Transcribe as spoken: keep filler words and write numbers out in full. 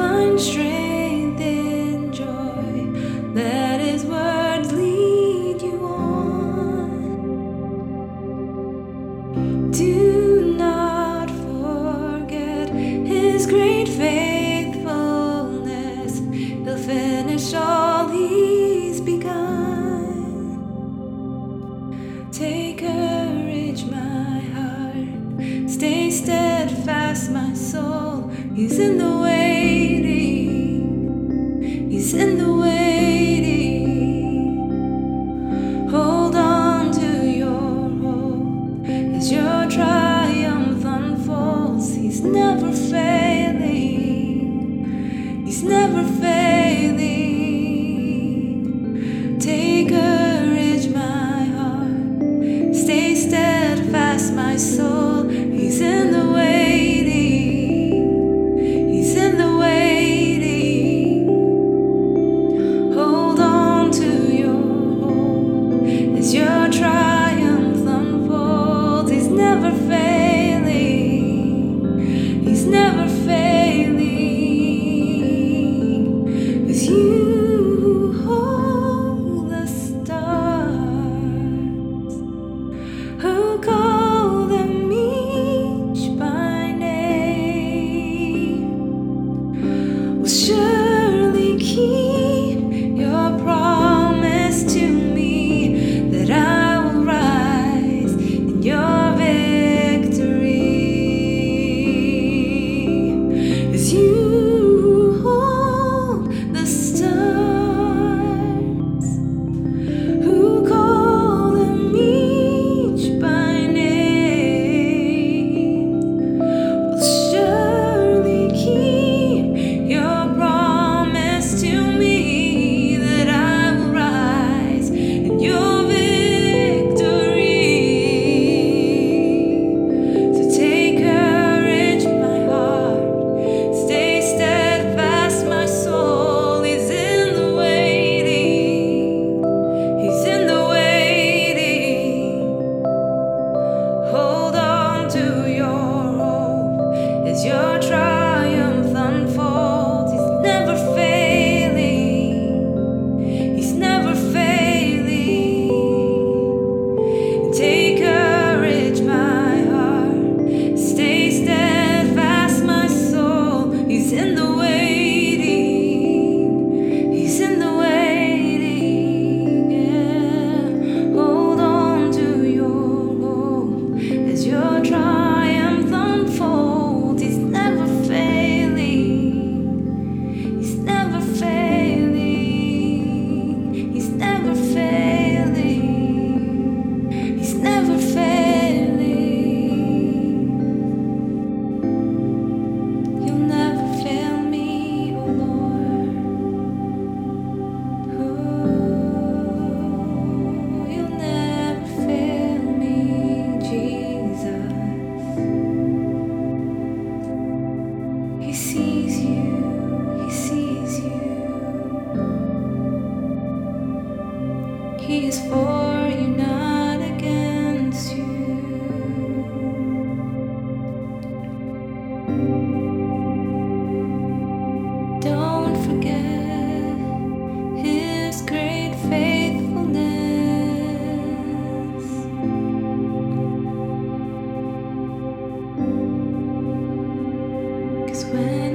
find strength in joy. Let His words lead you on. Do not forget His great faithfulness. He'll finish all He's begun. Take courage, my heart. Stay steadfast, my soul. He's in the waiting. He's in the waiting. Hold on to your hope as your triumph unfolds. He's never failing. He's never failing. Take courage, my heart. Stay steadfast, my soul. He's in the waiting. He is for you, not against you. Don't forget His great faithfulness. Cause when